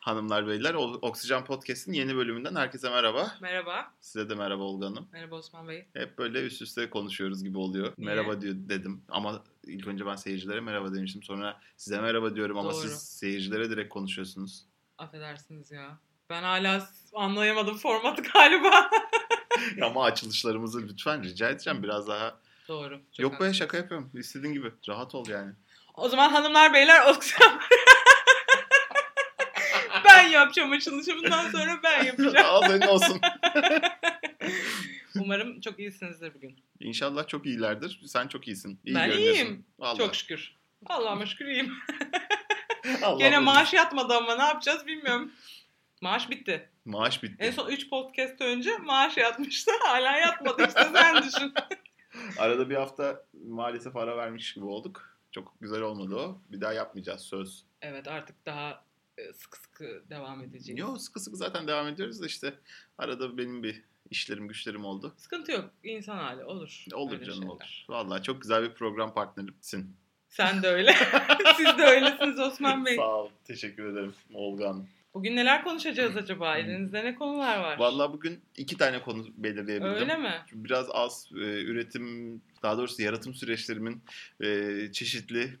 Hanımlar beyler, Oksijen Podcast'in yeni bölümünden herkese merhaba. Merhaba. Size de merhaba Olga Hanım. Merhaba Osman Bey. Hep böyle üst üste konuşuyoruz gibi oluyor. Niye? Merhaba diyor dedim ama ilk önce ben seyircilere merhaba demiştim. Sonra size merhaba diyorum ama doğru, siz seyircilere direkt konuşuyorsunuz. Affedersiniz ya. Ben hala anlayamadım formatı galiba. Ama açılışlarımızı lütfen rica edeceğim biraz daha. Doğru. Yok be, şaka yapıyorum. İstediğin gibi. Rahat ol yani. O zaman hanımlar beyler Oksijen... Ben yapacağım açılışı, bundan sonra ben yapacağım. Alın olsun. Umarım çok iyisinizdir bugün. İnşallah çok iyilerdir. Sen çok iyisin. İyi ben iyiyim. Vallahi. Çok şükür. Allah'ıma şükür iyiyim. Allah gene Allah maaş yatmadı ama ne yapacağız bilmiyorum. Maaş bitti. Maaş bitti. En son 3 podcast önce maaş yatmıştı. Hala yatmadı işte, sen düşün. Arada bir hafta maalesef ara vermiş gibi olduk. Çok güzel olmadı o. Bir daha yapmayacağız, söz. Evet, artık daha... sıkı sıkı devam edeceğiz. Yok, sıkı sıkı zaten devam ediyoruz da işte arada benim bir işlerim güçlerim oldu. Sıkıntı yok. İnsan hali olur. Olur canım, şeyler olur. Vallahi çok güzel bir program partnerimsin. Sen de öyle. Siz de öylesiniz Osman Bey. Sağ ol. Teşekkür ederim Olga Hanım. Bugün neler konuşacağız acaba? Elinizde ne konular var? Vallahi bugün 2 tane konu belirleyebildim. Öyle mi? Biraz az üretim, daha doğrusu yaratım süreçlerimin çeşitli...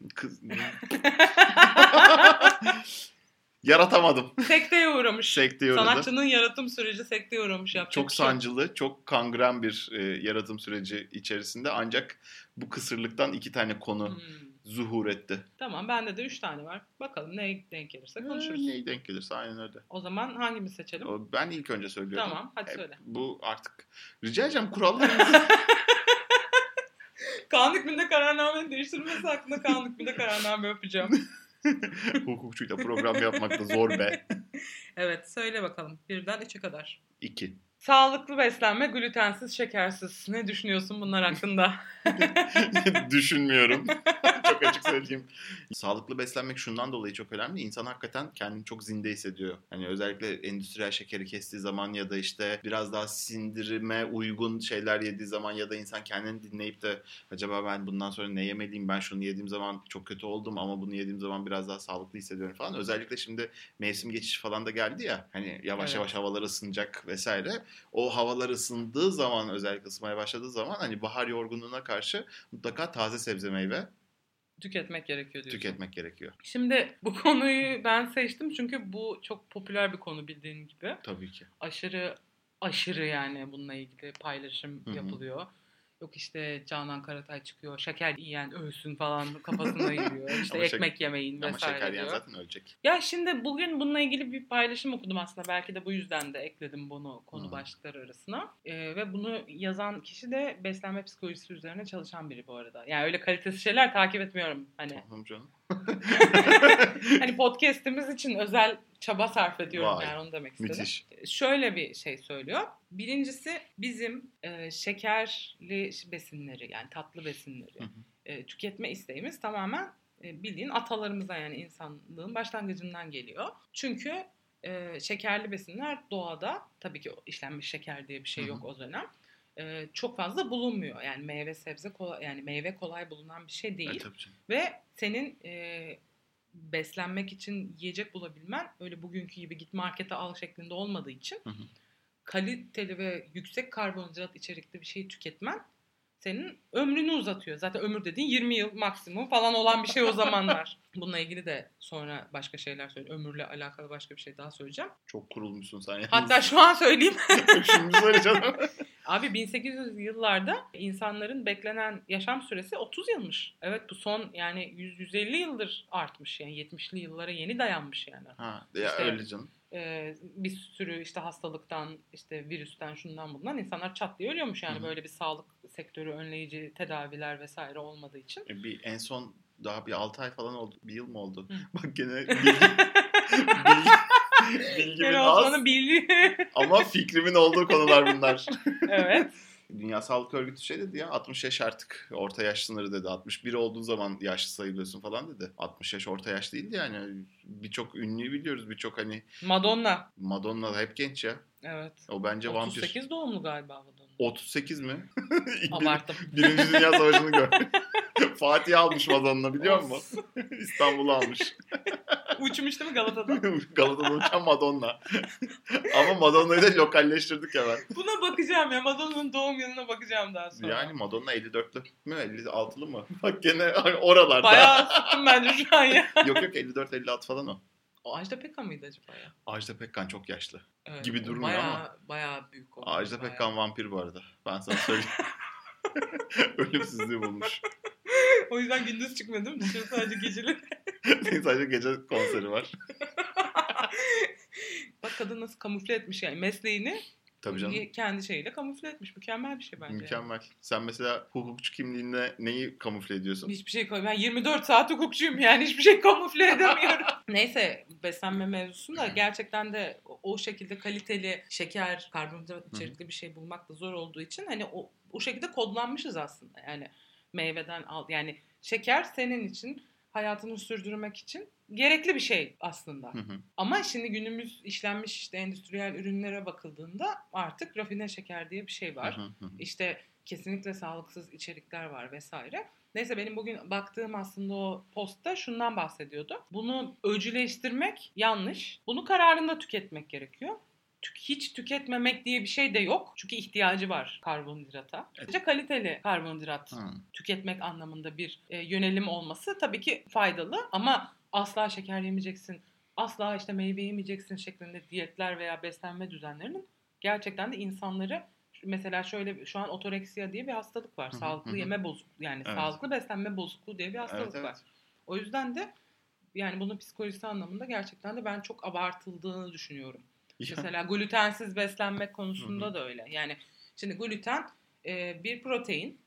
Yaratamadım. Sekteye uğramış. Sanatçının yaratım süreci sekteye uğramış. Çok sancılı, çok kangren bir yaratım süreci içerisinde. Ancak bu kısırlıktan 2 tane konu zuhur etti. Tamam, bende de 3 tane var. Bakalım ne denk gelirse konuşuruz. Neyi denk gelirse aynen öyle. O zaman hangimizi seçelim? Ben ilk önce söylüyorum. Tamam, hadi söyle. Bu artık rica edeceğim kurallarımızı. Kanun hükmünde kararnamenin değiştirilmesi hakkında kanun hükmünde kararname yapacağım. Hukukçuyla program yapmak da zor be. Evet, söyle bakalım. 1'den 3'e kadar. 2. Sağlıklı beslenme, glütensiz, şekersiz. Ne düşünüyorsun bunlar hakkında? Düşünmüyorum. Çok açık söyleyeyim. Sağlıklı beslenmek şundan dolayı çok önemli. İnsan hakikaten kendini çok zinde hissediyor. Hani özellikle endüstriyel şekeri kestiği zaman ya da işte biraz daha sindirime uygun şeyler yediği zaman ya da insan kendini dinleyip de acaba ben bundan sonra ne yemeliyim? Ben şunu yediğim zaman çok kötü oldum ama bunu yediğim zaman biraz daha sağlıklı hissediyorum falan. Özellikle şimdi mevsim geçişi falan da geldi ya. Hani yavaş yavaş havalar ısınacak vesaire. O havalar ısındığı zaman, özellikle ısınmaya başladığı zaman hani bahar yorgunluğuna karşı mutlaka taze sebze meyve tüketmek gerekiyor diyorsun. Tüketmek gerekiyor. Şimdi bu konuyu ben seçtim çünkü bu çok popüler bir konu bildiğin gibi. Tabii ki. Aşırı yani bununla ilgili paylaşım yapılıyor. Yok işte Canan Karatay çıkıyor, şeker yiyen ölsün falan kafasına giriyor. İşte ekmek yemeyin vesaire diyor. Ama şeker yiyen zaten ölecek. Ya şimdi bugün bununla ilgili bir paylaşım okudum aslında. Belki de bu yüzden de ekledim bunu konu başlıkları arasına. Ve bunu yazan kişi de beslenme psikolojisi üzerine çalışan biri bu arada. Yani öyle kalitesiz şeyler takip etmiyorum. Hani. Tamam canım. Hani podcast'imiz için özel çaba sarf ediyorum. Vay, yani onu demek istedim. Müthiş. Şöyle bir şey söylüyor. Birincisi bizim şekerli besinleri, yani tatlı besinleri tüketme isteğimiz tamamen bildiğin atalarımıza, yani insanlığın başlangıcından geliyor. Çünkü şekerli besinler doğada, tabii ki işlenmiş şeker diye bir şey yok o dönem. Çok fazla bulunmuyor. Yani meyve sebze kolay, yani meyve kolay bulunan bir şey değil. Ve senin beslenmek için yiyecek bulabilmen öyle bugünkü gibi git markete al şeklinde olmadığı için kaliteli ve yüksek karbonhidrat içerikli bir şey tüketmen senin ömrünü uzatıyor. Zaten ömür dediğin 20 yıl maksimum falan olan bir şey o zamanlar. Bununla ilgili de sonra başka şeyler söyleyeceğim. Ömürle alakalı başka bir şey daha söyleyeceğim. Çok kurulmuşsun sen. Hatta şu an söyleyeyim. Şimdi söyleyeceğim. Abi 1800 yıllarda insanların beklenen yaşam süresi 30 yılmış. Evet, bu son yani 100-150 yıldır artmış. Yani 70'li yıllara yeni dayanmış yani. Ha, ya işte, öyle canım. Bir sürü işte hastalıktan, işte virüsten, şundan bundan insanlar çat diye ölüyormuş yani. Hı-hı. Böyle bir sağlık sektörü önleyici tedaviler vesaire olmadığı için. Bir en son daha bir 6 ay falan oldu. Bir yıl mı oldu? Hı. Bak gene bilgimin az ama fikrimin olduğu konular bunlar. Evet. Dünya Sağlık Örgütü şey dedi ya, 60 yaş artık orta yaş sınırı dedi. 61 olduğun zaman yaşlı sayılıyorsun falan dedi. 60 yaş orta yaş değildi yani. Birçok ünlüyü biliyoruz, birçok hani. Madonna. Madonna da hep genç ya. Evet. O bence 38 vampir. 38 doğumlu galiba Madonna. 38 mi? Abarttım. Birinci Dünya Savaşı'nı gör. Fatih almış Madonna, biliyor musun? İstanbul'u almış. Uçmuş değil mi Galata'dan? Galata'dan uçan Madonna. Ama Madonna'yı da lokalleştirdik hemen. Buna bakacağım ya. Madonna'nın doğum yılına bakacağım daha sonra. Yani Madonna 54'lü mü? 56'lı mı? Bak gene oralarda. Bayağı sıktım bence şu an ya. Yok yok, 54-56 falan o. O Ajda Pekkan mıydı acaba ya? Ajda Pekkan çok yaşlı. Evet, gibi durmuyor bayağı, ama. Bayağı büyük oldu. Ajda Pekkan vampir bu arada. Ben sana söyleyeyim. Ölümsüzlüğü bulmuş. O yüzden gündüz çıkmıyor değil mi? Dışarı sadece geceleri. Sadece gece konseri var. Bak kadın nasıl kamufle etmiş yani mesleğini. Tabii canım. Kendi şeyiyle kamufle etmiş. Mükemmel bir şey bence. Mükemmel. Yani. Sen mesela hukukçu kimliğinde neyi kamufle ediyorsun? Hiçbir şey. Ben 24 saat hukukçuyum yani, hiçbir şey kamufle edemiyorum. Neyse, beslenme mevzusunda gerçekten de o şekilde kaliteli şeker, karbonhidrat içerikli bir şey bulmak da zor olduğu için hani o şekilde kodlanmışız aslında. Yani meyveden al, yani şeker senin için hayatını sürdürmek için gerekli bir şey aslında. Ama şimdi günümüz işlenmiş işte endüstriyel ürünlere bakıldığında artık rafine şeker diye bir şey var. İşte kesinlikle sağlıksız içerikler var vesaire. Neyse, benim bugün baktığım aslında o postta şundan bahsediyordu. Bunu öcüleştirmek yanlış. Bunu kararında tüketmek gerekiyor. Hiç tüketmemek diye bir şey de yok. Çünkü ihtiyacı var karbonhidrata. Sadece kaliteli karbonhidrat tüketmek anlamında bir yönelim olması tabii ki faydalı. Ama asla şeker yemeyeceksin, asla işte meyve yemeyeceksin şeklinde diyetler veya beslenme düzenlerinin gerçekten de insanları... Mesela şöyle, şu an otoreksiya diye bir hastalık var. Sağlıklı yeme bozukluğu, yani evet, sağlıklı beslenme bozukluğu diye bir hastalık var. O yüzden de yani bunun psikolojisi anlamında gerçekten de ben çok abartıldığını düşünüyorum. Ya. Mesela glutensiz beslenme konusunda da öyle. Yani şimdi gluten bir protein.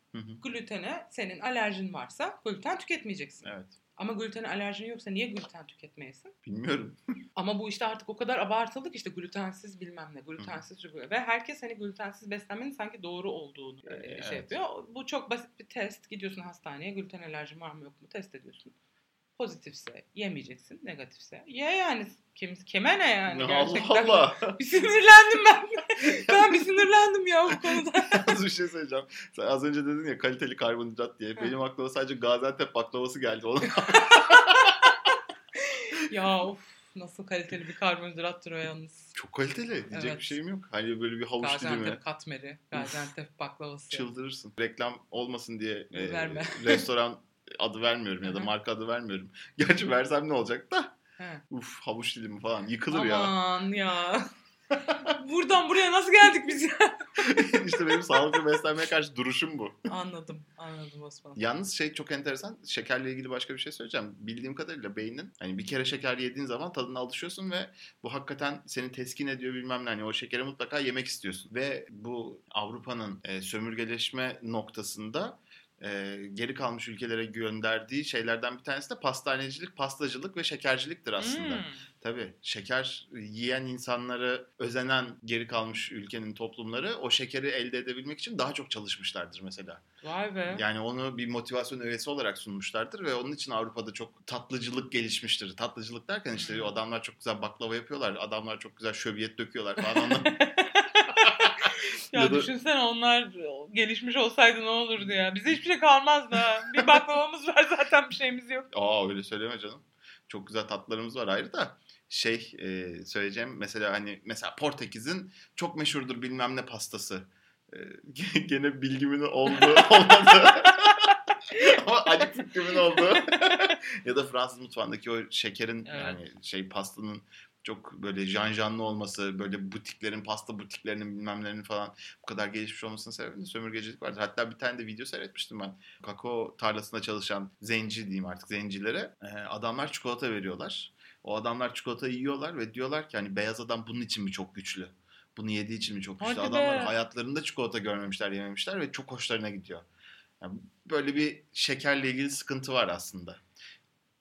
Glutene senin alerjin varsa gluten tüketmeyeceksin. Evet. Ama glutene alerjin yoksa niye gluten tüketmeyesin? Bilmiyorum. Ama bu işte artık o kadar abartıldık işte, glutensiz bilmem ne, glutensiz ve herkes hani glutensiz beslenmenin sanki doğru olduğunu şey yapıyor. Bu çok basit bir test. Gidiyorsun hastaneye, gluten alerjin var mı yok mu test ediyorsun. Pozitifse yemeyeceksin, negatifse ye yani. Kime ne yani gerçekten? Allah Allah. Bir sinirlendim ben. Ben bir sinirlendim ya bu konuda. Az bir şey söyleyeceğim. Sen az önce dedin ya kaliteli karbonhidrat diye. Benim aklıma sadece Gaziantep baklavası geldi. Ya of, nasıl kaliteli bir karbonhidrattır o yalnız. Çok kaliteli. Diyecek bir şeyim yok. Hani böyle bir havuç dilimi. Gaziantep katmeri, Gaziantep baklavası. Çıldırırsın. Reklam olmasın diye restoran adı vermiyorum ya da marka adı vermiyorum. Gerçi versem ne olacak da. Uf, havuç dilimi falan yıkılır. Aman ya. Buradan buraya nasıl geldik biz ya? İşte benim sağlıklı beslenmeye karşı duruşum bu. Anladım Osman. Yalnız şey çok enteresan, şekerle ilgili başka bir şey söyleyeceğim. Bildiğim kadarıyla beynin hani bir kere şeker yediğin zaman tadına alışıyorsun ve bu hakikaten seni teskin ediyor bilmem ne. Hani o şekeri mutlaka yemek istiyorsun. Ve bu Avrupa'nın sömürgeleşme noktasında geri kalmış ülkelere gönderdiği şeylerden bir tanesi de pastanecilik, pastacılık ve şekerciliktir aslında. Tabii şeker yiyen insanları özenen geri kalmış ülkenin toplumları o şekeri elde edebilmek için daha çok çalışmışlardır mesela. Vay be. Yani onu bir motivasyon öğesi olarak sunmuşlardır ve onun için Avrupa'da çok tatlıcılık gelişmiştir. Tatlıcılık derken işte adamlar çok güzel baklava yapıyorlar, adamlar çok güzel şöbiyet döküyorlar falan. Ya düşünsene onlar gelişmiş olsaydı ne olurdu ya. Bize hiçbir şey kalmazdı. Bir baklavamız var zaten, bir şeyimiz yok. Aa, öyle söyleme canım. Çok güzel tatlarımız var ayrı da. Söyleyeceğim mesela hani Portekiz'in çok meşhurdur bilmem ne pastası. Gene bilgimin olmadı. Ama acık fikrimin oldu. Ya da Fransız mutfağındaki o şekerin yani pastanın çok böyle janjanlı olması, böyle butiklerin, pasta butiklerinin bilmemlerinin falan bu kadar gelişmiş olmasının sebebi sömürgecilik vardır. Hatta bir tane de video seyretmiştim ben. Kakao tarlasında çalışan zenci diyeyim artık, zencilere adamlar çikolata veriyorlar. O adamlar çikolatayı yiyorlar ve diyorlar ki hani beyaz adam bunun için mi çok güçlü? Bunu yediği için mi çok güçlü? Hadi adamlar hayatlarında çikolata görmemişler, yememişler ve çok hoşlarına gidiyor. Yani böyle bir şekerle ilgili sıkıntı var aslında.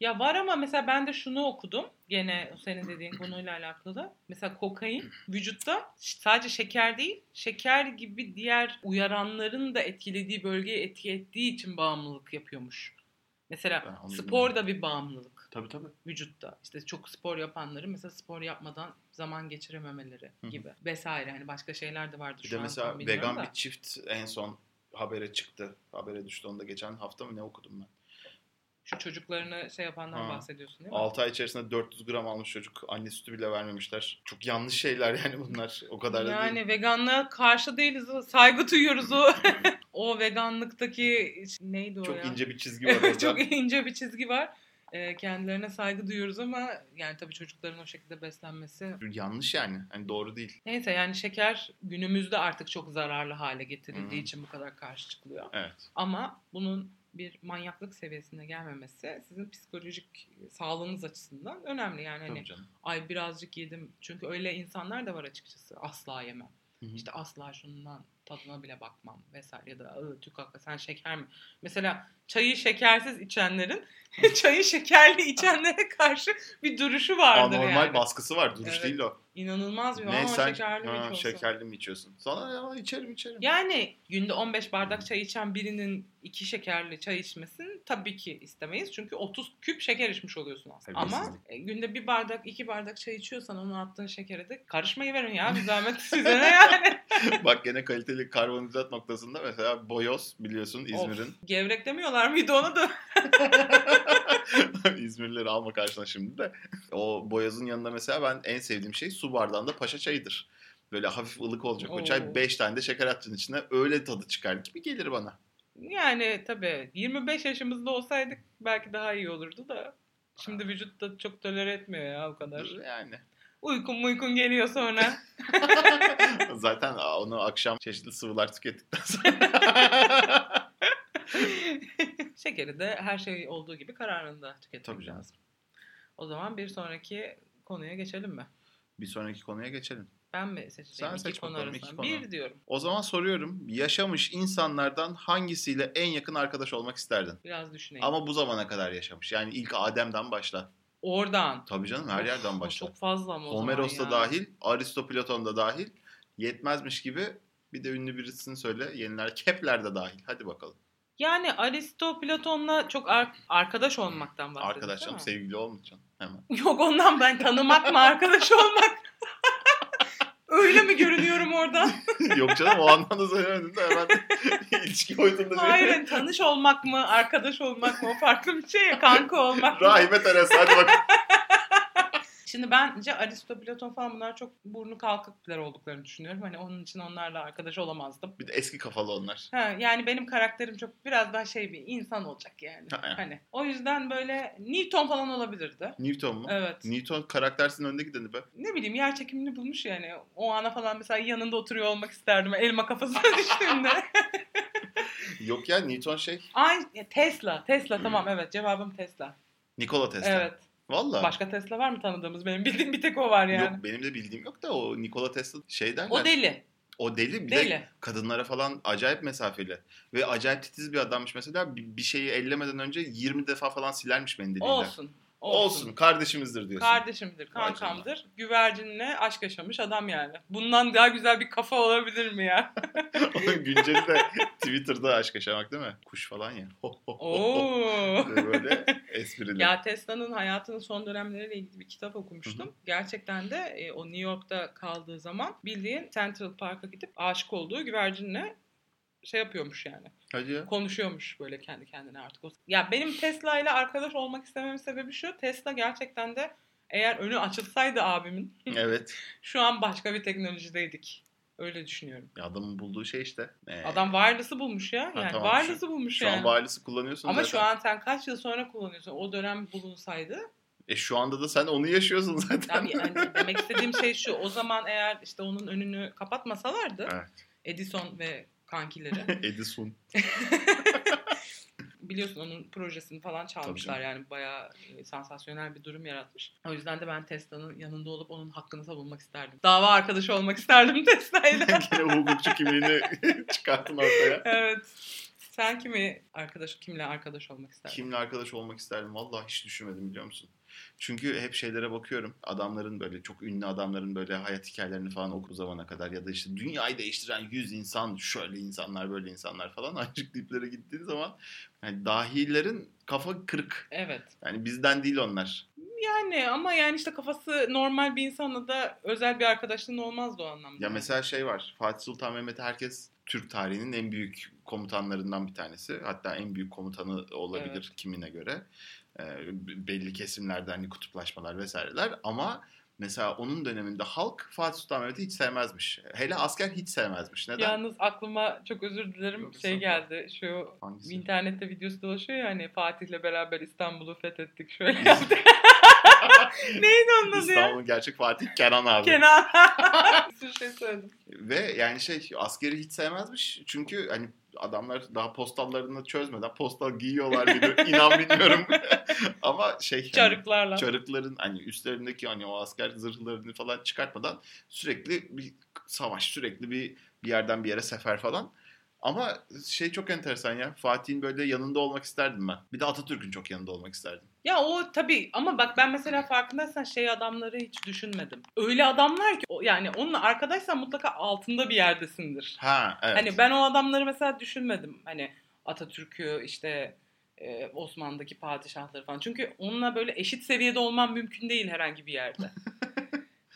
Ya var ama mesela ben de şunu okudum. Gene senin dediğin konuyla alakalı. Mesela kokain vücutta sadece şeker değil, şeker gibi diğer uyaranların da etkilediği bölgeye etki ettiği için bağımlılık yapıyormuş. Mesela spor da bir bağımlılık. Tabii. Vücutta. İşte çok spor yapanların mesela spor yapmadan zaman geçirememeleri gibi vesaire. Hani başka şeyler de vardı şu an. Bir de mesela vegan bir çift en son habere çıktı. Habere düştü. Onu da geçen hafta mı ne okudum ben. Şu çocuklarını şey yapandan bahsediyorsun değil mi? 6 ay içerisinde 400 gram almış çocuk. Anne sütü bile vermemişler. Çok yanlış şeyler yani bunlar. O kadar da değil. Yani veganlığa karşı değiliz. Saygı duyuyoruz o. O veganlıktaki neydi o çok ya? Çok ince bir çizgi var orada. Çok ince bir çizgi var. Kendilerine saygı duyuyoruz ama yani tabii çocukların o şekilde beslenmesi yanlış yani. Yani doğru değil. Neyse yani şeker günümüzde artık çok zararlı hale getirildiği için bu kadar karşı çıkılıyor. Evet. Ama bunun bir manyaklık seviyesine gelmemesi sizin psikolojik sağlığınız açısından önemli. Yani hani ay birazcık yedim. Çünkü öyle insanlar da var açıkçası. Asla yemem. Hı-hı. İşte asla şundan tadına bile bakmam vesaire ya da tük hakka sen şeker mi? Mesela çayı şekersiz içenlerin çayı şekerli içenlere karşı bir duruşu vardır yani. Normal baskısı var. Duruş evet. Değil o. İnanılmaz bir ama şekerli mi içiyorsun? Şekerli mi içiyorsun? Sana ya içerim. Yani günde 15 bardak çay içen birinin 2 şekerli çay içmesini tabii ki istemeyiz. Çünkü 30 küp şeker içmiş oluyorsun aslında. Tabii ama günde 1 bardak 2 bardak çay içiyorsan onu attığın şekere de karışmayıverin ya. Bir zahmet size ne yani. Bak gene kaliteli karbonhidrat noktasında mesela boyoz biliyorsun İzmir'in. Of, gevrek demiyorlar mıydı onu da? İzmirlileri alma karşına şimdi de. O boyazın yanında mesela ben en sevdiğim şey su bardağında paşa çayıdır. Böyle hafif ılık olacak o çay. 5 tane de şeker attığın içine öyle tadı çıkar gibi gelir bana. Yani tabii 25 yaşımızda olsaydık belki daha iyi olurdu da. Şimdi vücut da çok tolere etmiyor ya o kadar. Yani. Uykun geliyor sonra. Zaten onu akşam çeşitli sıvılar tükettikten sonra. Şekeri de her şey olduğu gibi kararında tüketmek lazım. O zaman bir sonraki konuya geçelim mi? Bir sonraki konuya geçelim. Ben mi seçeceğim? Sen seç bakalım iki konu. Bir diyorum. O zaman soruyorum. Yaşamış insanlardan hangisiyle en yakın arkadaş olmak isterdin? Biraz düşüneyim. Ama bu zamana kadar yaşamış. Yani ilk Adem'den başla. Oradan. Tabii canım her yerden başla. Çok fazla ama o zaman ya. Homeros'ta dahil, Aristoplaton da dahil. Yetmezmiş gibi bir de ünlü birisini söyle. Yeniler Kepler de dahil. Hadi bakalım. Yani Aristo, Platon'la çok arkadaş olmaktan bahsediyorsun. Arkadaşım sevgili olmayacaksın hemen. Yok ondan ben tanımak mı arkadaş olmak? Öyle mi görünüyorum oradan? Yok canım o anlamda söylemedim de hemen ilişki boyutunda. Hayır tanış olmak mı arkadaş olmak mı o farklı bir şey ya kanka olmak mı? Rahime Teresa hadi bakalım. Şimdi bence Aristo, Platon falan bunlar çok burnu kalkıklar olduklarını düşünüyorum. Hani onun için onlarla arkadaş olamazdım. Bir de eski kafalı onlar. Ha, yani benim karakterim çok biraz daha şey bir insan olacak yani. Ha. Hani o yüzden böyle Newton falan olabilirdi. Newton mu? Evet. Newton karaktersin önde gideni be. Ne bileyim yer çekimini bulmuş yani. O ana falan mesela yanında oturuyor olmak isterdim. Elma kafasına düştüğümde. Yok ya Newton şey. Ay Tesla tamam evet cevabım Tesla. Nikola Tesla. Evet. Vallahi. Başka Tesla var mı tanıdığımız? Benim bildiğim bir tek o var yani. Yok benim de bildiğim yok da o Nikola Tesla şeyden. O deli. O deli bir de kadınlara falan acayip mesafeli. Ve acayip titiz bir adammış mesela. Bir şeyi ellemeden önce 20 defa falan silermiş mendiliyle. Olsun. Kardeşimizdir diyorsun. Kardeşimdir, kankamdır. Güvercinle aşk yaşamış adam yani. Bundan daha güzel bir kafa olabilir mi ya? Onun günceli de Twitter'da aşk yaşamak değil mi? Kuş falan ya. Böyle esprili. Ya Tesla'nın hayatının son dönemleriyle ilgili bir kitap okumuştum. Hı-hı. Gerçekten de o New York'ta kaldığı zaman bildiğin Central Park'a gidip aşık olduğu güvercinle şey yapıyormuş yani. Hadi. Konuşuyormuş böyle kendi kendine artık. Ya benim Tesla ile arkadaş olmak istememin sebebi şu. Tesla gerçekten de eğer önü açılsaydı abimin. Evet. Şu an başka bir teknolojideydik. Öyle düşünüyorum. Ya adamın bulduğu şey işte. Adam wireless'ı bulmuş ya. Yani tamam, wireless'ı bulmuş şu yani. Şu an wireless'ı kullanıyorsun ama zaten. Şu an sen kaç yıl sonra kullanıyorsun? O dönem bulunsaydı. Şu anda da sen onu yaşıyorsun zaten. Yani demek istediğim şey şu. O zaman eğer işte onun önünü kapatmasalardı. Evet. Edison ve kankileri. Edison. Biliyorsun onun projesini falan çalmışlar yani bayağı sansasyonel bir durum yaratmış. O yüzden de ben Tesla'nın yanında olup onun hakkını savunmak isterdim. Dava arkadaşı olmak isterdim Tesla'yla. Yine hukukçu kimliğini çıkarttın ortaya. Evet. Sen kimle arkadaş olmak isterdin? Kimle arkadaş olmak isterdim? Vallahi hiç düşünmedim biliyor musun? Çünkü hep şeylere bakıyorum. Adamların böyle çok ünlü adamların böyle hayat hikayelerini falan oku zamana kadar ya da işte dünyayı değiştiren 100 insan, şöyle insanlar, böyle insanlar falan ancak diplere gittiğin zaman yani dahilerin kafa kırık. Evet. Yani bizden değil onlar. Yani ama yani işte kafası normal bir insanla da özel bir arkadaşlığın olmazdı o anlamda. Ya mesela şey var. Fatih Sultan Mehmet'i herkes Türk tarihinin en büyük komutanlarından bir tanesi. Hatta en büyük komutanı olabilir, evet, kimine göre. Belli kesimlerden hani kutuplaşmalar vesaireler. Ama mesela onun döneminde halk Fatih Sultan Mehmet'i hiç sevmezmiş. Hele asker hiç sevmezmiş. Neden? Yalnız aklıma, çok özür dilerim, yok, şey geldi. Şu hangisi? İnternette videosu dolaşıyor ya hani, Fatih'le beraber İstanbul'u fethettik, şöyle yaptık. Neydi onun adı ya? İstanbul'un gerçek Fatih Kenan abi. Kenan. Bir şey söyledim. Ve yani şey, askeri hiç sevmezmiş. Çünkü hani adamlar daha postallarını çözmeden postal giyiyorlar gibi, inan bilmiyorum. Ama şey, çarıklarla. Hani, çarıkların hani üstlerindeki hani o asker zırhlarını falan çıkartmadan sürekli bir savaş, sürekli bir yerden bir yere sefer falan. Ama şey çok enteresan ya. Fatih'in böyle yanında olmak isterdim ben. Bir de Atatürk'ün çok yanında olmak isterdim. Ya o tabii, ama bak ben mesela farkındaysan şey adamları hiç düşünmedim. Öyle adamlar ki yani onunla arkadaşsan mutlaka altında bir yerdesindir. Ha evet. Hani ben o adamları mesela düşünmedim. Hani Atatürk'ü, işte Osmanlı'daki padişahları falan. Çünkü onunla böyle eşit seviyede olman mümkün değil herhangi bir yerde.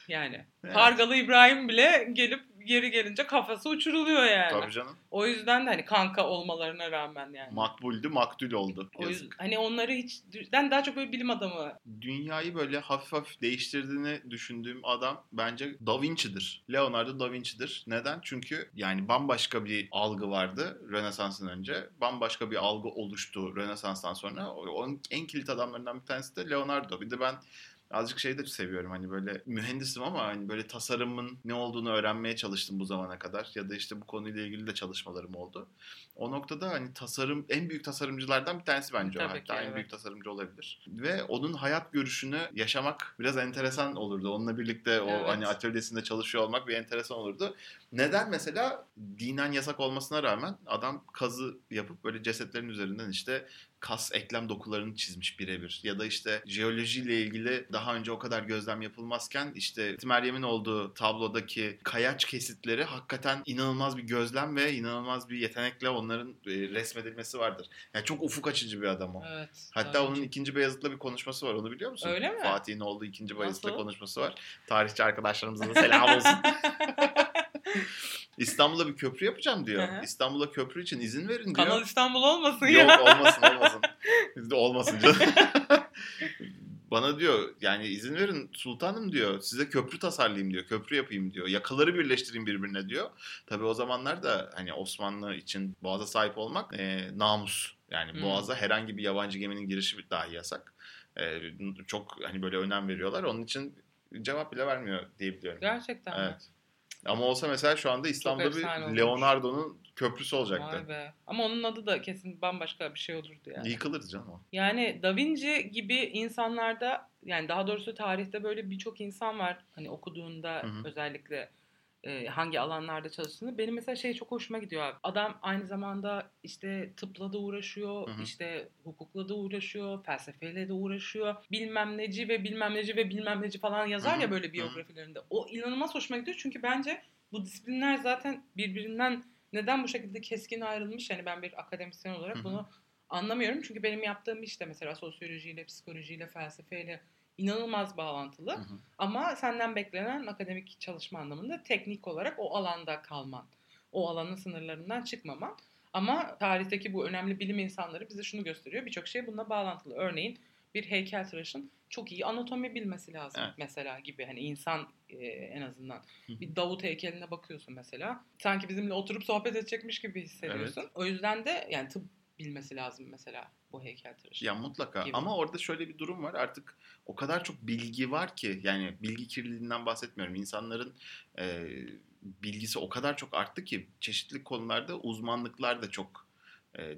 Yani evet. Pargalı İbrahim bile gelip geri gelince kafası uçuruluyor yani. Tabii canım. O yüzden de hani kanka olmalarına rağmen yani. Makbuldü, maktul oldu. O yüzden, hani onları hiçden daha çok böyle bilim adamı. Dünyayı böyle hafif hafif değiştirdiğini düşündüğüm adam bence Da Vinci'dir. Leonardo Da Vinci'dir. Neden? Çünkü yani bambaşka bir algı vardı Rönesans'ın önce. Bambaşka bir algı oluştu Rönesans'tan sonra. Onun en kilit adamlarından bir tanesi de Leonardo. Bir de ben azıcık şey de seviyorum, hani böyle mühendisim ama hani böyle tasarımın ne olduğunu öğrenmeye çalıştım bu zamana kadar. Ya da işte bu konuyla ilgili de çalışmalarım oldu. O noktada hani tasarım, en büyük tasarımcılardan bir tanesi bence o. Tabii hatta ki, en evet, büyük tasarımcı olabilir. Ve onun hayat görüşünü yaşamak biraz enteresan olurdu. Onunla birlikte o evet, hani atölyesinde çalışıyor olmak bir enteresan olurdu. Neden mesela dinen yasak olmasına rağmen adam kazı yapıp böyle cesetlerin üzerinden işte kas, eklem dokularını çizmiş birebir. Ya da işte jeolojiyle ilgili daha önce o kadar gözlem yapılmazken işte Meryem'in olduğu tablodaki kayaç kesitleri hakikaten inanılmaz bir gözlem ve inanılmaz bir yetenekle onların resmedilmesi vardır. Yani çok ufuk açıcı bir adam o. Evet. Hatta onun ikinci Beyazıt'la bir konuşması var. Onu biliyor musun? Öyle mi? Fatih'in olduğu ikinci Beyazıt'la konuşması var. Tarihçi arkadaşlarımıza da selam olsun. İstanbul'a bir köprü yapacağım diyor. Hı-hı. İstanbul'a köprü için izin verin diyor. Kanal İstanbul olmasın ya. Yok olmasın. Olmasın canım. Bana diyor yani izin verin sultanım diyor. Size köprü tasarlayayım diyor. Köprü yapayım diyor. Yakaları birleştireyim birbirine diyor. Tabii o zamanlar da hani Osmanlı için boğaza sahip olmak namus. Yani boğaza herhangi bir yabancı geminin girişi dahi yasak. Çok hani böyle önem veriyorlar. Onun için cevap bile vermiyor diye biliyorum. Gerçekten evet. Mi? Ama olsa mesela şu anda İstanbul'da bir Leonardo'nun köprüsü olacaktı. Vay be. Ama onun adı da kesin bambaşka bir şey olurdu yani. Yıkılırdı canım o. Yani Da Vinci gibi insanlarda, yani daha doğrusu tarihte böyle birçok insan var. Hani okuduğunda, hı-hı, özellikle hangi alanlarda çalıştığını. Benim mesela şey çok hoşuma gidiyor abi. Adam aynı zamanda işte tıpla da uğraşıyor, hı-hı, işte hukukla da uğraşıyor, felsefeyle de uğraşıyor. Bilmem neci ve bilmem neci ve bilmem neci falan yazar, hı-hı, ya böyle biyografilerinde. Hı-hı. O inanılmaz hoşuma gidiyor çünkü bence bu disiplinler zaten birbirinden neden bu şekilde keskin ayrılmış? Yani ben bir akademisyen olarak, hı-hı, bunu anlamıyorum. Çünkü benim yaptığım işte mesela sosyolojiyle, psikolojiyle, felsefeyle inanılmaz bağlantılı. Hı hı. Ama senden beklenen akademik çalışma anlamında teknik olarak o alanda kalman. O alanın sınırlarından çıkmaman. Ama tarihteki bu önemli bilim insanları bize şunu gösteriyor. Birçok şey bununla bağlantılı. Örneğin bir heykeltıraşın çok iyi anatomi bilmesi lazım, evet, mesela gibi. Hani insan en azından. Hı. Bir Davut heykeline bakıyorsun mesela. Sanki bizimle oturup sohbet edecekmiş gibi hissediyorsun. Evet. O yüzden de yani tıp bilmesi lazım mesela bu heykeltıraşı. Ya mutlaka gibi. Ama orada şöyle bir durum var artık, o kadar çok bilgi var ki, yani bilgi kirliliğinden bahsetmiyorum. İnsanların bilgisi o kadar çok arttı ki çeşitli konularda uzmanlıklar da çok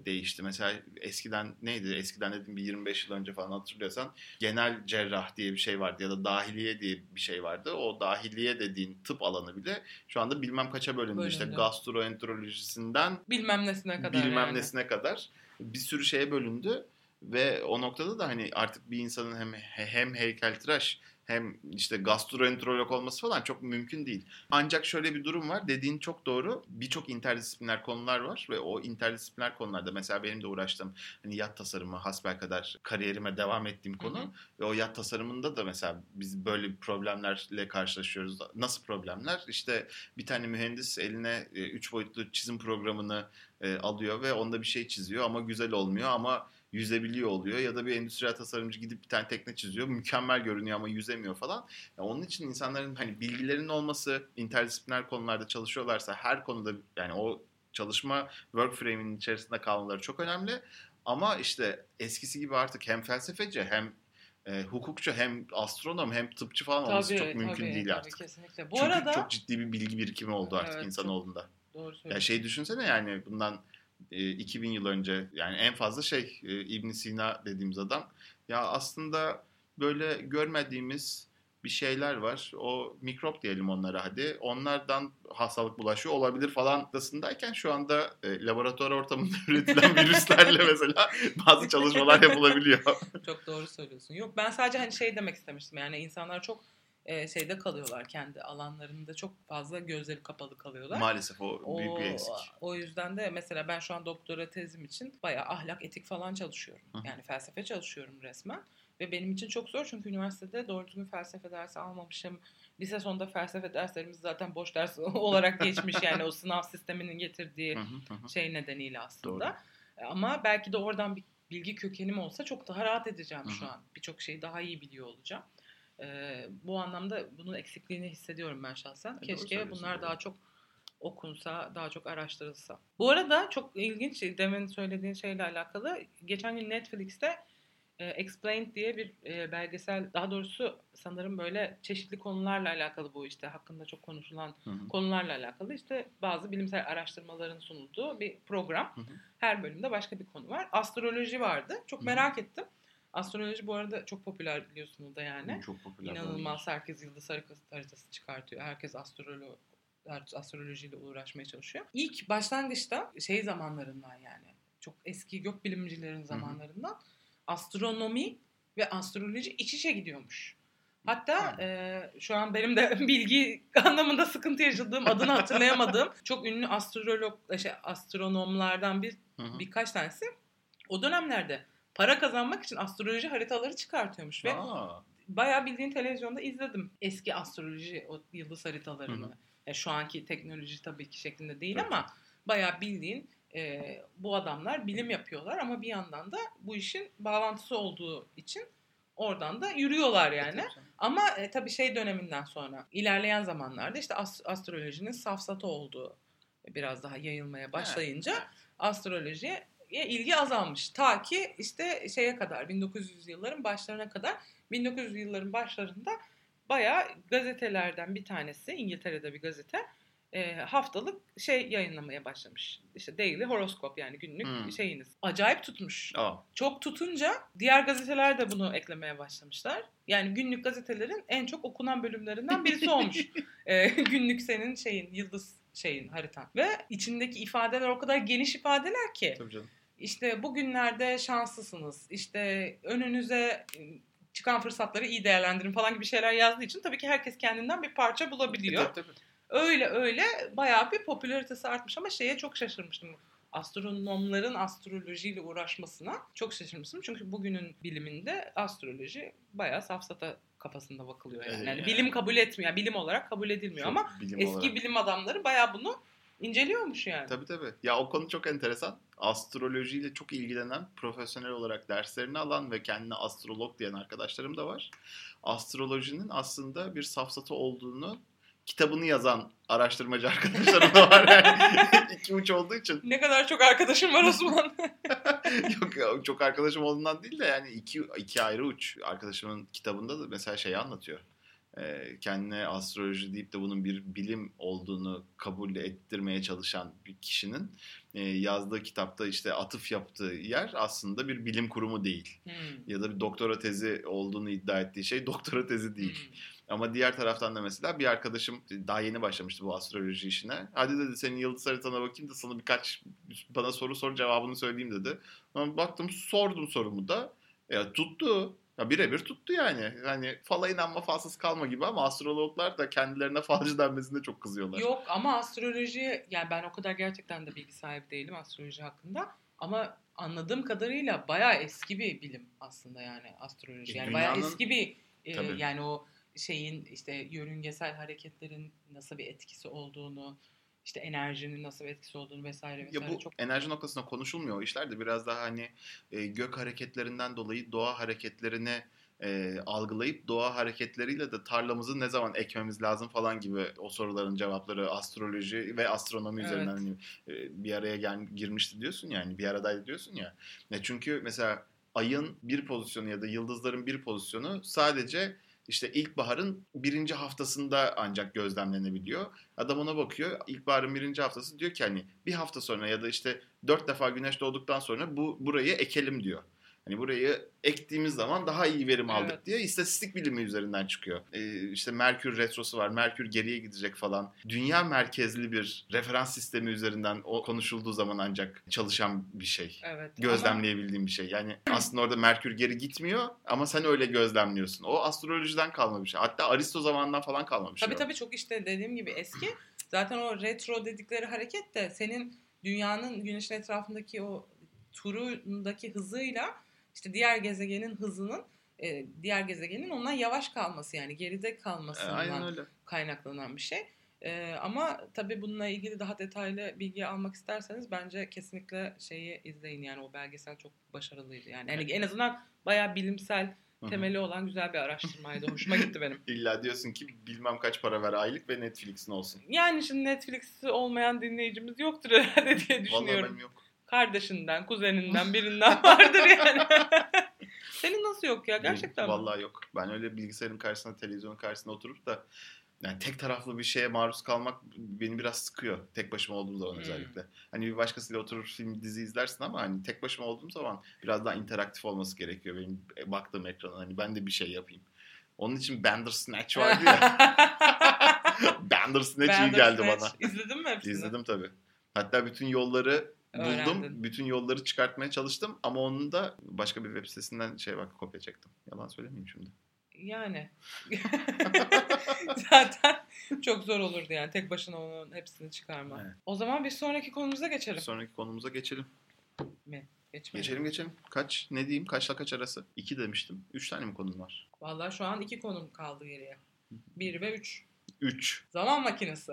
değişti. Mesela eskiden neydi? Eskiden dedim bir 25 yıl önce falan hatırlıyorsan genel cerrah diye bir şey vardı ya da dahiliye diye bir şey vardı. O dahiliye dediğin tıp alanı bile şu anda bilmem kaça bölündü. İşte gastroenterolojisinden bilmem nesine kadar. Bilmem yani nesine kadar bir sürü şeye bölündü ve o noktada da hani artık bir insanın hem heykeltıraş hem işte gastroenterolog olması falan çok mümkün değil. Ancak şöyle bir durum var. Dediğin çok doğru. Birçok interdisipliner konular var ve o interdisipliner konularda mesela benim de uğraştığım hani yat tasarımı hasbelkader kariyerime devam ettiğim konu. Hı hı. Ve o yat tasarımında da mesela biz böyle problemlerle karşılaşıyoruz. Nasıl problemler? İşte bir tane mühendis eline 3 boyutlu çizim programını alıyor ve onda bir şey çiziyor ama güzel olmuyor ama yüzebiliyor oluyor. Ya da bir endüstriyel tasarımcı gidip bir tane tekne çiziyor. Mükemmel görünüyor ama yüzemiyor falan. Yani onun için insanların hani bilgilerinin olması, interdisipliner konularda çalışıyorlarsa her konuda yani o çalışma work frame'inin içerisinde kalmaları çok önemli. Ama işte eskisi gibi artık hem felsefeci hem hukukçu hem astronom hem tıpçı falan olması tabii, çok mümkün değil artık. Kesinlikle. Bu çünkü arada çok ciddi bir bilgi birikimi oldu artık insanoğlunda. Doğru söylüyorsun. Ya şey düşünsene yani bundan 2000 yıl önce yani en fazla İbn Sina dediğimiz adam ya aslında böyle görmediğimiz bir şeyler var. O mikrop diyelim onlara hadi. Onlardan hastalık bulaşıyor olabilir falan dasındayken şu anda laboratuvar ortamında üretilen virüslerle mesela bazı çalışmalar yapılabiliyor. Çok doğru söylüyorsun. Yok ben sadece hani şey demek istemiştim yani insanlar çok şeyde kalıyorlar kendi alanlarında çok fazla gözleri kapalı kalıyorlar. Maalesef o büyük bir eksik. O yüzden de mesela ben şu an doktora tezim için bayağı ahlak, etik falan çalışıyorum. Hı. Yani felsefe çalışıyorum resmen. Ve benim için çok zor çünkü üniversitede doğru düzgün felsefe dersi almamışım. Lise sonunda felsefe derslerimiz zaten boş ders olarak geçmiş yani o sınav sisteminin getirdiği şey nedeniyle aslında. Doğru. Ama belki de oradan bir bilgi kökenim olsa çok daha rahat edeceğim şu an. Birçok şeyi daha iyi biliyor olacağım. Bu anlamda bunun eksikliğini hissediyorum ben şahsen. Keşke bunlar daha çok okunsa, daha çok araştırılsa. Bu arada çok ilginç demin söylediğin şeyle alakalı. Geçen gün Netflix'te Explained diye bir belgesel, daha doğrusu sanırım böyle çeşitli konularla alakalı bu işte hakkında çok konuşulan konularla alakalı işte bazı bilimsel araştırmaların sunulduğu bir program. Hı hı. Her bölümde başka bir konu var. Astroloji vardı. Çok merak ettim. Astroloji bu arada çok popüler biliyorsunuz da yani. Çok popüler. İnanılmaz herkes yıldız haritası çıkartıyor. Herkes astrolojiyle uğraşmaya çalışıyor. İlk başlangıçta şey zamanlarından yani çok eski gökbilimcilerin zamanlarından astronomi ve astroloji iç içe gidiyormuş. Hatta şu an benim de bilgi anlamında sıkıntı yaşadığım, adını hatırlayamadığım çok ünlü astronomlardan birkaç tanesi o dönemlerde para kazanmak için astroloji haritaları çıkartıyormuş ve bayağı bildiğin televizyonda izledim eski astroloji o yıldız haritalarını. Yani şu anki teknoloji tabii ki şeklinde değil ama bayağı bildiğin bu adamlar bilim yapıyorlar ama bir yandan da bu işin bağlantısı olduğu için oradan da yürüyorlar yani. Ama tabii şey döneminden sonra ilerleyen zamanlarda işte astrolojinin safsata olduğu biraz daha yayılmaya başlayınca astroloji ilgi azalmış. Ta ki işte şeye kadar 1900'lü yılların başlarına kadar 1900'lü yılların başlarında bayağı gazetelerden bir tanesi İngiltere'de bir gazete haftalık yayınlamaya başlamış. İşte daily horoskop yani günlük şeyiniz. Acayip tutmuş. Çok tutunca diğer gazeteler de bunu eklemeye başlamışlar. Yani günlük gazetelerin en çok okunan bölümlerinden birisi olmuş. Günlük senin yıldız haritan. Ve içindeki ifadeler o kadar geniş ifadeler ki. Tabii canım. İşte bugünlerde şanslısınız. İşte önünüze çıkan fırsatları iyi değerlendirin falan gibi şeyler yazdığı için tabii ki herkes kendinden bir parça bulabiliyor. Tabii. Öyle bayağı bir popülaritesi artmış ama çok şaşırmıştım. Astronomların astrolojiyle uğraşmasına çok şaşırmıştım. Çünkü bugünün biliminde astroloji bayağı safsata kafasında bakılıyor yani. Bilim kabul etmiyor. Bilim olarak kabul edilmiyor çok ama bilim adamları bayağı bunu inceliyormuş yani. Tabii. Ya o konu çok enteresan. Astrolojiyle çok ilgilenen, profesyonel olarak derslerini alan ve kendine astrolog diyen arkadaşlarım da var. Astrolojinin aslında bir safsata olduğunu kitabını yazan araştırmacı arkadaşlarım da var yani. 2 uç olduğu için. Ne kadar çok arkadaşım var Osman. Yok çok arkadaşım olduğundan değil de yani iki ayrı uç. Arkadaşımın kitabında da mesela anlatıyor. Kendine astroloji deyip de bunun bir bilim olduğunu kabul ettirmeye çalışan bir kişinin yazdığı kitapta işte atıf yaptığı yer aslında bir bilim kurumu değil. Ya da bir doktora tezi olduğunu iddia ettiği şey doktora tezi değil. Ama diğer taraftan da mesela bir arkadaşım daha yeni başlamıştı bu astroloji işine. Hadi dedi senin yıldız haritana bakayım da sana bana soru sor cevabını söyleyeyim dedi. Ama baktım sordum sorumu da tuttu. Ya birebir tuttu yani. Hani fala inanma falsız kalma gibi, ama astrologlar da kendilerine falcı denmesine çok kızıyorlar. Yok ama astroloji, yani ben o kadar gerçekten de bilgi sahibi değilim astroloji hakkında. Ama anladığım kadarıyla bayağı eski bir bilim aslında yani astroloji. Yani bayağı eski bir yani o şeyin işte yörüngesel hareketlerin nasıl bir etkisi olduğunu, işte enerjinin nasıl bir etkisi olduğunu vesaire vesaire. Ya bu çok enerji noktasında konuşulmuyor o işler de, biraz daha hani gök hareketlerinden dolayı doğa hareketlerini algılayıp doğa hareketleriyle de tarlamızı ne zaman ekmemiz lazım falan gibi o soruların cevapları astroloji ve astronomi üzerinden hani, bir araya girmişti diyorsun ya, yani bir aradaydı diyorsun ya. Ne çünkü mesela ayın bir pozisyonu ya da yıldızların bir pozisyonu sadece İşte ilkbaharın birinci haftasında ancak gözlemlenebiliyor. Adam ona bakıyor. İlkbaharın birinci haftası diyor ki hani bir hafta sonra ya da işte 4 defa güneş doğduktan sonra burayı ekelim diyor. Hani burayı ektiğimiz zaman daha iyi verim aldık diye istatistik bilimi üzerinden çıkıyor. İşte Merkür retrosu var. Merkür geriye gidecek falan. Dünya merkezli bir referans sistemi üzerinden o konuşulduğu zaman ancak çalışan bir şey. Evet, gözlemleyebildiğim bir şey. Yani aslında orada Merkür geri gitmiyor ama sen öyle gözlemliyorsun. O astrolojiden kalma bir şey. Hatta Aristo zamanından falan kalma bir şey. Tabii çok işte dediğim gibi eski. Zaten o retro dedikleri hareket de senin dünyanın güneşin etrafındaki o turundaki hızıyla İşte diğer gezegenin hızının, diğer gezegenin ondan yavaş kalması, yani geride kalmasından kaynaklanan bir şey. Ama tabii bununla ilgili daha detaylı bilgi almak isterseniz bence kesinlikle şeyi izleyin. Yani o belgesel çok başarılıydı. Yani en azından bayağı bilimsel temeli olan güzel bir araştırmaydı. Hoşuma gitti benim. İlla diyorsun ki bilmem kaç para ver aylık ve Netflix'in olsun. Yani şimdi Netflix'i olmayan dinleyicimiz yoktur herhalde diye düşünüyorum. Vallahi benim yok. Kardeşinden, kuzeninden, birinden vardır yani. Senin nasıl yok ya gerçekten? Vallahi yok. Ben öyle bilgisayarın karşısında, televizyonun karşısında oturup da yani tek taraflı bir şeye maruz kalmak beni biraz sıkıyor. Tek başıma olduğum zaman özellikle. Hani bir başkasıyla oturur film, dizi izlersin ama hani tek başıma olduğum zaman biraz daha interaktif olması gerekiyor benim baktığım ekrana. Hani ben de bir şey yapayım. Onun için Bandersnatch vardı ya. Bandersnatch iyi geldi bana. İzledin mi hepsini? İzledim tabii. Hatta bütün yolları buldum. Öğrendin. Bütün yolları çıkartmaya çalıştım ama onu da başka bir web sitesinden kopya çektim. Yalan söylemeyeyim şimdi. Yani. Zaten çok zor olurdu yani tek başına onun hepsini çıkarmak. Evet. O zaman bir sonraki konumuza geçelim. Geçelim. Kaç? Ne diyeyim? Kaçla kaç arası? 2 demiştim. 3 tane mi konum var? Vallahi şu an 2 konum kaldı geriye. 1 ve 3. 3. Zaman makinesi.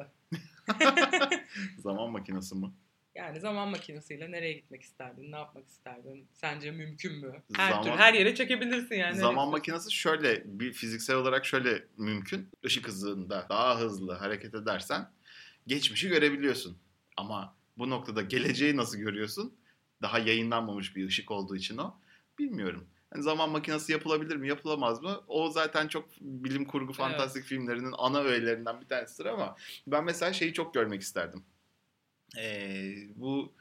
Zaman makinesi mi? Yani zaman makinesiyle nereye gitmek isterdin, ne yapmak isterdin, sence mümkün mü? Her türlü her yere çekebilirsin yani. Zaman makinesi şöyle, bir fiziksel olarak şöyle mümkün. Işık hızında daha hızlı hareket edersen geçmişi görebiliyorsun. Ama bu noktada geleceği nasıl görüyorsun? Daha yayınlanmamış bir ışık olduğu için o. Bilmiyorum. Yani zaman makinesi yapılabilir mi, yapılamaz mı? O zaten çok bilim kurgu, fantastik filmlerinin ana öğelerinden bir tanesidir ama ben mesela şeyi çok görmek isterdim. Bu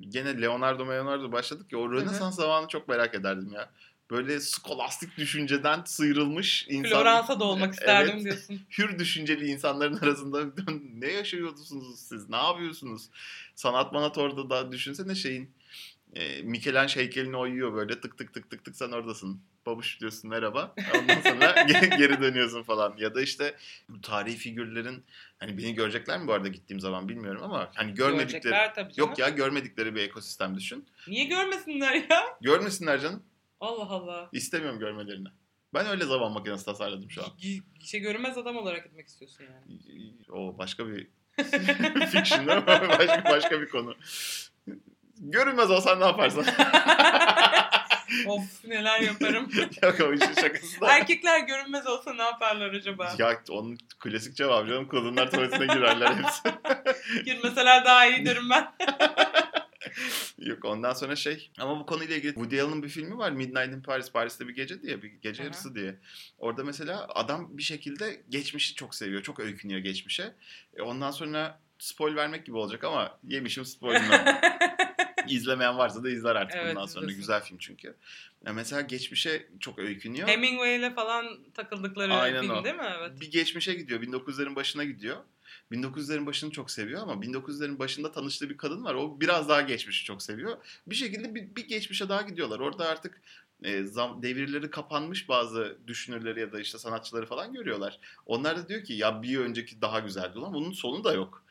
gene Leonardo başladık ya, o Rönesans zamanı çok merak ederdim ya. Böyle skolastik düşünceden sıyrılmış insan. Floransa'da olmak isterdim diyorsun. Hür düşünceli insanların arasında ne yaşıyordunuz siz, ne yapıyorsunuz? Sanat manat orada da düşünsene şeyin. Michelangelo heykelini oyuyor böyle tık tık sen oradasın. Babuş diyorsun merhaba. Ondan sonra geri dönüyorsun falan. Ya da işte bu tarihi figürlerin hani beni görecekler mi bu arada gittiğim zaman bilmiyorum ama hani görmedikleri bir ekosistem düşün. Niye görmesinler ya? Görmesinler canım. Allah Allah. İstemiyorum görmelerini. Ben öyle zaman makinesi tasarladım şu an. Görünmez adam olarak gitmek istiyorsun yani. O başka bir fiction değil mi? Başka bir konu. Görünmez olsan ne yaparsın? Of neler yaparım. Yok o işin şakası da. Erkekler görünmez olsa ne yaparlar acaba? Ya onun klasik cevabı canım. Kadınlar tuvaletine girerler hepsi. Girmeseler daha iyi derim ben. Yok ondan sonra ama bu konuyla ilgili Woody Allen'ın bir filmi var. Midnight in Paris, Paris'te bir gece diye, bir gece yarısı diye. Orada mesela adam bir şekilde geçmişi çok seviyor. Çok öykünüyor geçmişe. Ondan sonra spoil vermek gibi olacak ama yemişim spoil'ını. İzlemeyen varsa da izler artık, evet, bundan sonra. Güzel film çünkü. Ya mesela geçmişe çok öykünüyor. Hemingway ile falan takıldıkları film değil mi? Evet. Bir geçmişe gidiyor. 1900'lerin başına gidiyor. 1900'lerin başını çok seviyor ama 1900'lerin başında tanıştığı bir kadın var. O biraz daha geçmişi çok seviyor. Bir şekilde bir geçmişe daha gidiyorlar. Orada artık devirleri kapanmış bazı düşünürleri ya da işte sanatçıları falan görüyorlar. Onlar da diyor ki ya bir önceki daha güzeldi ama bunun sonu da yok.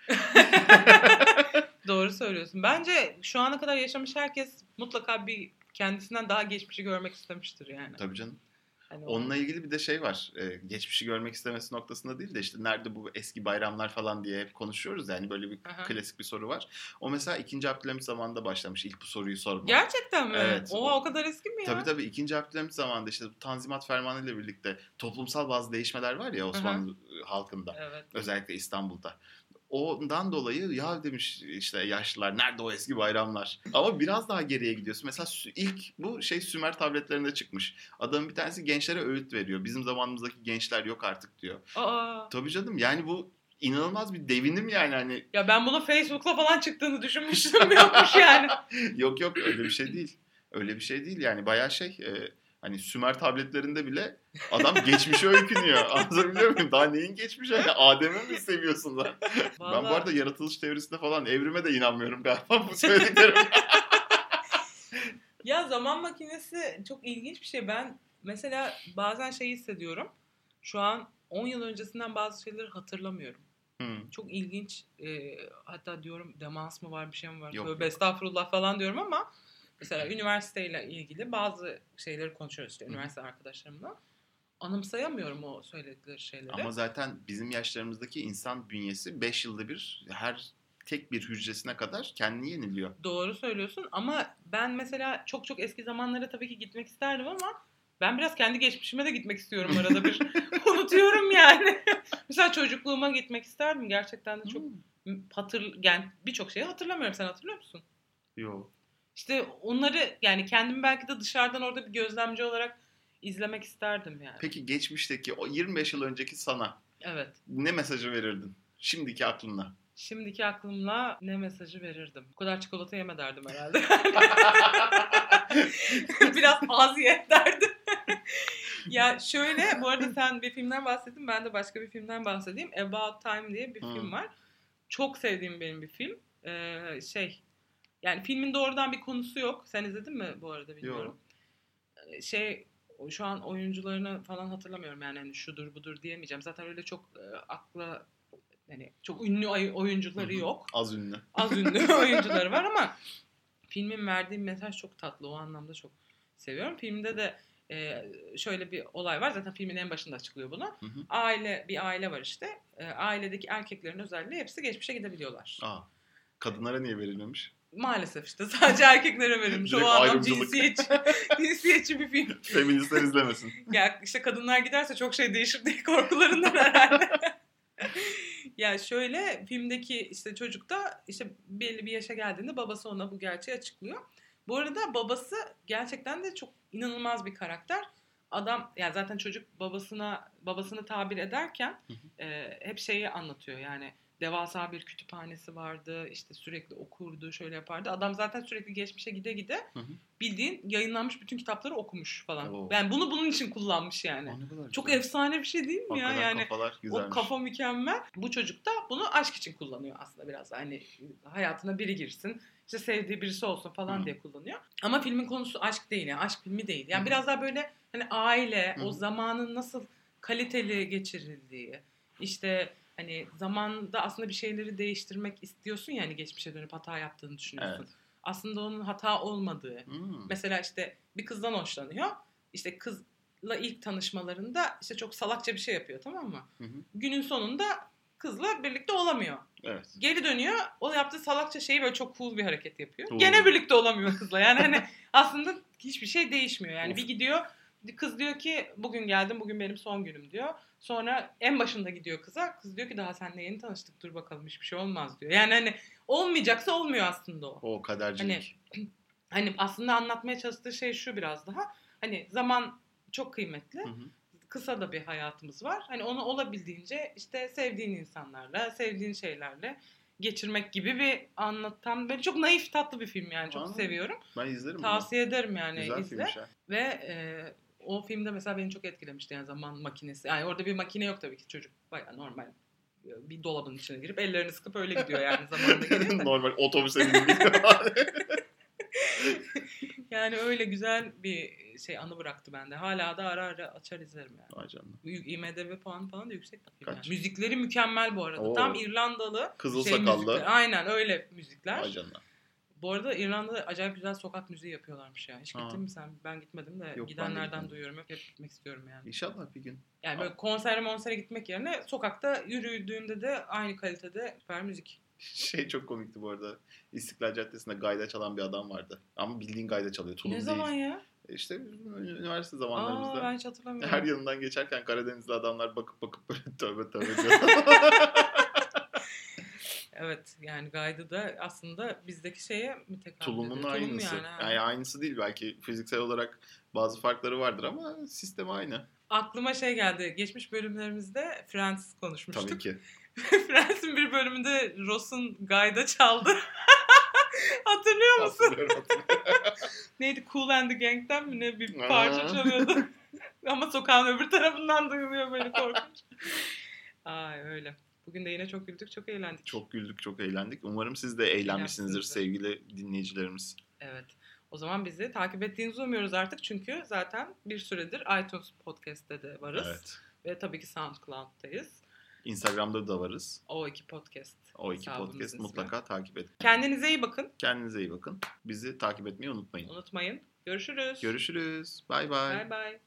Doğru söylüyorsun. Bence şu ana kadar yaşamış herkes mutlaka bir kendisinden daha geçmişi görmek istemiştir yani. Tabii canım. Hani onunla ilgili bir de şey var. Geçmişi görmek istemesi noktasında değil de işte nerede bu eski bayramlar falan diye hep konuşuyoruz. Yani böyle bir klasik bir soru var. O mesela 2. Abdülhamit zamanında başlamış ilk bu soruyu sormak. Gerçekten mi? Evet. Oha, o kadar eski mi ya? Tabii tabii, 2. Abdülhamit zamanında işte Tanzimat Fermanı ile birlikte toplumsal bazı değişmeler var ya Osmanlı halkında. Evet. Özellikle İstanbul'da. Ondan dolayı ya demiş işte yaşlılar, nerede o eski bayramlar? Ama biraz daha geriye gidiyorsun. Mesela ilk bu şey Sümer tabletlerinde çıkmış. Adamın bir tanesi gençlere öğüt veriyor. Bizim zamanımızdaki gençler yok artık diyor. Aa. Tabii canım, yani bu inanılmaz bir devinim yani. Hani... Ya ben bunu Facebook'la falan çıktığını düşünmüştüm. Yokmuş yani. Yok yok, öyle bir şey değil. Öyle bir şey değil yani, bayağı şey... Hani Sümer tabletlerinde bile adam geçmişe öykünüyor. Anlatabiliyor muyum? Daha neyin geçmişi? Yani Adem'i mi seviyorsun lan? Vallahi... Ben bu arada yaratılış teorisine falan, evrime de inanmıyorum galiba bu söylediklerim. Ya zaman makinesi çok ilginç bir şey. Ben mesela bazen şey hissediyorum. Şu an 10 yıl öncesinden bazı şeyleri hatırlamıyorum. Çok ilginç. Hatta diyorum demans mı var, bir şey mi var? Yok, tövbe estağfurullah falan diyorum ama... Mesela üniversiteyle ilgili bazı şeyleri konuşuyoruz işte üniversite arkadaşlarımla. Anımsayamıyorum o söyledikleri şeyleri. Ama zaten bizim yaşlarımızdaki insan bünyesi 5 yılda bir her tek bir hücresine kadar kendini yeniliyor. Doğru söylüyorsun ama ben mesela çok çok eski zamanlara tabii ki gitmek isterdim ama ben biraz kendi geçmişime de gitmek istiyorum arada bir. Unutuyorum yani. Mesela çocukluğuma gitmek isterdim. Gerçekten de çok yani birçok şeyi hatırlamıyorum. Sen hatırlıyor musun? Yok. İşte onları yani kendimi belki de dışarıdan orada bir gözlemci olarak izlemek isterdim yani. Peki geçmişteki o 25 yıl önceki sana ne mesajı verirdin şimdiki aklımla? Şimdiki aklımla ne mesajı verirdim? Bu kadar çikolata yeme derdim herhalde. Biraz az ye derdim. Ya şöyle, bu arada sen bir filmden bahsettin, ben de başka bir filmden bahsedeyim. About Time diye bir film var. Çok sevdiğim benim bir film. Yani filmin doğrudan bir konusu yok. Sen izledin mi bu arada bilmiyorum. Yok. Şu an oyuncularını falan hatırlamıyorum yani, hani şudur budur diyemeyeceğim. Zaten öyle çok akla yani çok ünlü oyuncuları yok. Az ünlü. Az ünlü oyuncuları var ama filmin verdiği mesaj çok tatlı. O anlamda çok seviyorum. Filmde de şöyle bir olay var. Zaten filmin en başında açıklıyor bunu. Bir aile var işte. Ailedeki erkeklerin özelliği hepsi geçmişe gidebiliyorlar. Aa. Kadınlara niye verilmemiş? Maalesef işte sadece erkeklere verilmiş. O adam cinsiyetçi bir film. Feministler izlemesin. Ya işte kadınlar giderse çok şey değişir diye korkularından herhalde. Ya şöyle, filmdeki işte çocuk da işte belli bir yaşa geldiğinde babası ona bu gerçeği açıklıyor. Bu arada babası gerçekten de çok inanılmaz bir karakter. Adam yani zaten çocuk babasını tabir ederken hep şeyi anlatıyor yani. Devasa bir kütüphanesi vardı, işte sürekli okurdu, şöyle yapardı. Adam zaten sürekli geçmişe gide bildiğin yayınlanmış bütün kitapları okumuş falan. Yani bunu bunun için kullanmış yani. Çok efsane bir şey değil mi ya? Yani o kafa mükemmel. Bu çocuk da bunu aşk için kullanıyor aslında biraz. Hani hayatına biri girsin, işte sevdiği birisi olsun falan diye kullanıyor. Ama filmin konusu aşk değil yani, aşk filmi değil. Yani biraz daha böyle hani aile, o zamanın nasıl kaliteli geçirildiği, işte... Hani zamanda aslında bir şeyleri değiştirmek istiyorsun ya, hani geçmişe dönüp hata yaptığını düşünüyorsun. Evet. Aslında onun hata olmadığı. Mesela işte bir kızdan hoşlanıyor. İşte kızla ilk tanışmalarında işte çok salakça bir şey yapıyor, tamam mı? Günün sonunda kızla birlikte olamıyor. Evet. Geri dönüyor. O yaptığı salakça şeyi böyle çok cool bir hareket yapıyor. Doğru. Gene birlikte olamıyor kızla. Yani hani aslında hiçbir şey değişmiyor. Yani bir gidiyor. Kız diyor ki bugün geldim, bugün benim son günüm diyor. Sonra en başında gidiyor kıza. Kız diyor ki daha seninle yeni tanıştık, dur bakalım hiçbir şey olmaz diyor. Yani hani olmayacaksa olmuyor aslında o. O kadercilik. Hani aslında anlatmaya çalıştığı şey şu biraz daha. Hani zaman çok kıymetli. Kısa da bir hayatımız var. Hani onu olabildiğince işte sevdiğin insanlarla, sevdiğin şeylerle geçirmek gibi bir anlatan, böyle çok naif tatlı bir film yani, çok seviyorum. Ben izlerim. Tavsiye ederim yani, güzel izle. Ve o filmde mesela beni çok etkilemişti yani zaman makinesi. Yani orada bir makine yok tabii ki, çocuk bayağı normal bir dolabın içine girip ellerini sıkıp öyle gidiyor yani zamanında geliyor. Normal otobüse gidiyor. Yani öyle güzel bir şey anı bıraktı bende. Hala da ara ara açar izlerim yani. Vay canına. IMDb puan falan da yüksek yani. Müzikleri mükemmel bu arada. Oo. Tam İrlandalı. Kızıl sakallı. Aynen öyle müzikler. Vay canına. Bu arada İrlanda'da acayip güzel sokak müziği yapıyorlarmış ya. Hiç gittin mi sen? Ben gitmedim de. Yok, gidenlerden duyuyorum. Hep gitmek istiyorum yani. İnşallah bir gün. Yani böyle konsere gitmek yerine sokakta yürüdüğümde de aynı kalitede süper müzik. Şey çok komikti bu arada. İstiklal Caddesi'nde gayda çalan bir adam vardı. Ama bildiğin gayda çalıyor. Tulum ne değil. Zaman ya? İşte üniversite zamanlarımızda. Ben hiç hatırlamıyorum. Her yanından geçerken Karadenizli adamlar bakıp böyle tövbe tövbe diyorlar. Evet yani gayda da aslında bizdeki şeye mütekabili. Tulumun aynısı. Yani aynısı değil belki, fiziksel olarak bazı farkları vardır ama sistem aynı. Aklıma şey geldi. Geçmiş bölümlerimizde Friends konuşmuştuk. Tabii ki. Friends'in bir bölümünde Ross'un gayda çaldı. Hatırlıyor musun? Hatırlıyorum. Neydi? Cool and the Gang'den mi ne bir parça çalıyordu. Ama sokağın öbür tarafından duyuluyor böyle, korkunç. Ay öyle. Bugün de yine çok güldük, çok eğlendik. Çok güldük, çok eğlendik. Umarım siz de eğlenmişsinizdir sevgili dinleyicilerimiz. Evet. O zaman bizi takip ettiğinizi umuyoruz artık. Çünkü zaten bir süredir iTunes Podcast'te de varız. Evet. Ve tabii ki SoundCloud'dayız. Instagram'da da varız. O2 Podcast. O2 Podcast mutlaka takip edin. Kendinize iyi bakın. Kendinize iyi bakın. Bizi takip etmeyi unutmayın. Görüşürüz. Bay bay.